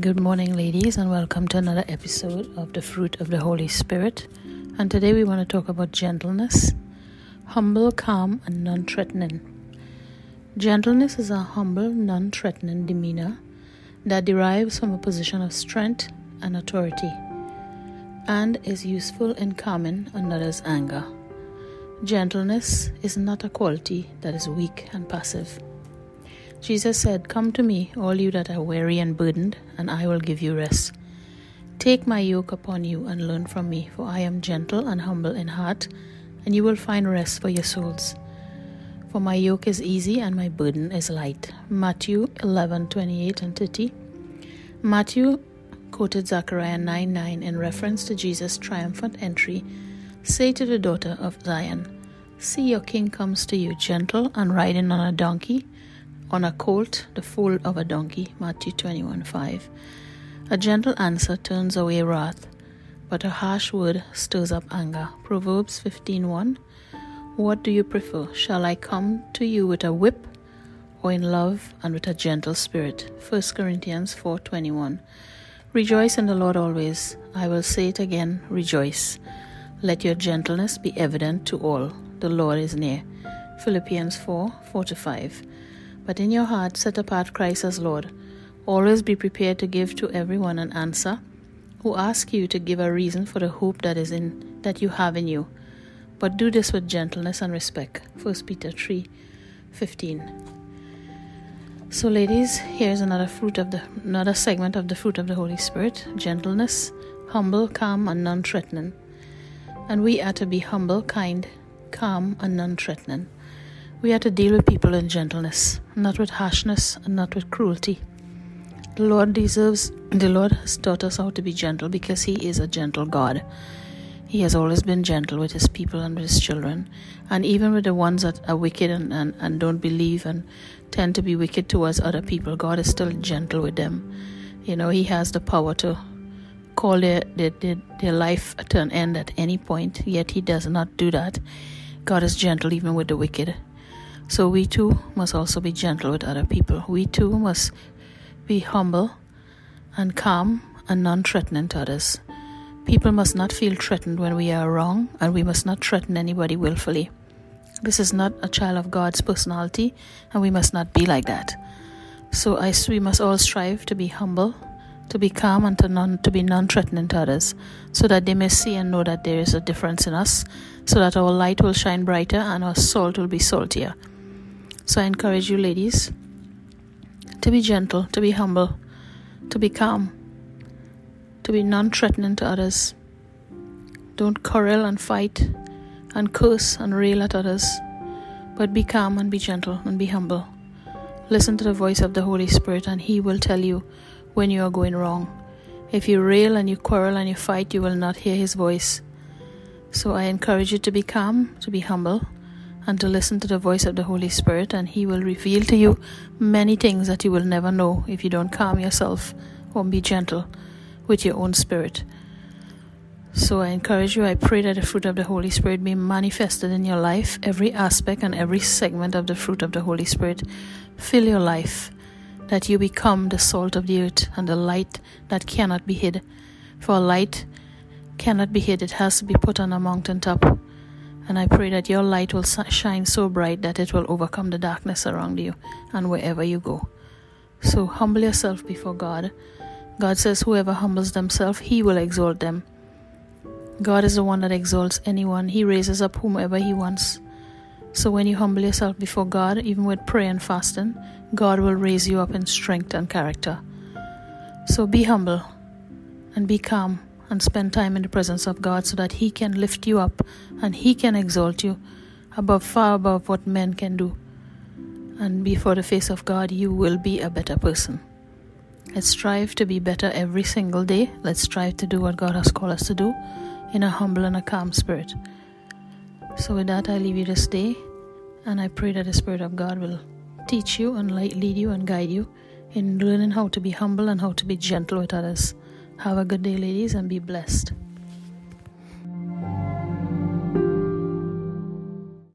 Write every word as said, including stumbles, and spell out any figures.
Good morning, ladies, and welcome to another episode of The Fruit of the Holy Spirit. And today we want to talk about gentleness, humble, calm, and non-threatening. Gentleness is a humble, non-threatening demeanor that derives from a position of strength and authority and is useful in calming another's anger. Gentleness is not a quality that is weak and passive. Jesus said, "Come to me, all you that are weary and burdened, and I will give you rest. Take my yoke upon you and learn from me, for I am gentle and humble in heart, and you will find rest for your souls. For my yoke is easy and my burden is light." Matthew eleven twenty-eight and thirty. Matthew quoted Zechariah nine nine in reference to Jesus' triumphant entry. "Say to the daughter of Zion, see your king comes to you, gentle and riding on a donkey, on a colt, the foal of a donkey." Matthew twenty-one five. A gentle answer turns away wrath, but a harsh word stirs up anger. Proverbs fifteen one. "What do you prefer? Shall I come to you with a whip, or in love and with a gentle spirit?" First Corinthians four twenty-one. "Rejoice in the Lord always. I will say it again, rejoice. Let your gentleness be evident to all. The Lord is near." Philippians four four to five. "But in your heart set apart Christ as Lord. Always be prepared to give to everyone an answer, who ask you to give a reason for the hope that is in that you have in you. But do this with gentleness and respect." First Peter three fifteen. So, ladies, here's another fruit of the another segment of the fruit of the Holy Spirit: gentleness, humble, calm, and non-threatening. And we are to be humble, kind, calm, and non-threatening. We are to deal with people in gentleness, not with harshness and not with cruelty. The Lord deserves, the Lord has taught us how to be gentle because He is a gentle God. He has always been gentle with His people and with His children, and even with the ones that are wicked and, and, and don't believe and tend to be wicked towards other people. God is still gentle with them. You know, He has the power to call their, their, their, their life to an end at any point, yet He does not do that. God is gentle even with the wicked. So we too must also be gentle with other people. We too must be humble and calm and non-threatening to others. People must not feel threatened when we are wrong, and we must not threaten anybody willfully. This is not a child of God's personality, and we must not be like that. So I, we must all strive to be humble, to be calm, and to, non, to be non-threatening to others, so that they may see and know that there is a difference in us, so that our light will shine brighter and our salt will be saltier. So I encourage you, ladies, to be gentle, to be humble, to be calm, to be non-threatening to others. Don't quarrel and fight and curse and rail at others, but be calm and be gentle and be humble. Listen to the voice of the Holy Spirit, and He will tell you when you are going wrong. If you rail and you quarrel and you fight, you will not hear His voice. So I encourage you to be calm, to be humble, and to listen to the voice of the Holy Spirit, and He will reveal to you many things that you will never know if you don't calm yourself or be gentle with your own spirit. So I encourage you, I pray that the fruit of the Holy Spirit be manifested in your life, every aspect and every segment of the fruit of the Holy Spirit. Fill your life, that you become the salt of the earth and the light that cannot be hid. For light cannot be hid, it has to be put on a mountaintop. And I pray that your light will shine so bright that it will overcome the darkness around you and wherever you go. So humble yourself before God. God says, whoever humbles themselves, He will exalt them. God is the one that exalts anyone. He raises up whomever He wants. So when you humble yourself before God, even with prayer and fasting, God will raise you up in strength and character. So be humble and be calm and spend time in the presence of God so that He can lift you up and He can exalt you above, far above what men can do. And before the face of God, you will be a better person. Let's strive to be better every single day. Let's strive to do what God has called us to do in a humble and a calm spirit. So with that, I leave you this day, and I pray that the Spirit of God will teach you and lead you and guide you in learning how to be humble and how to be gentle with others. Have a good day, ladies, and be blessed.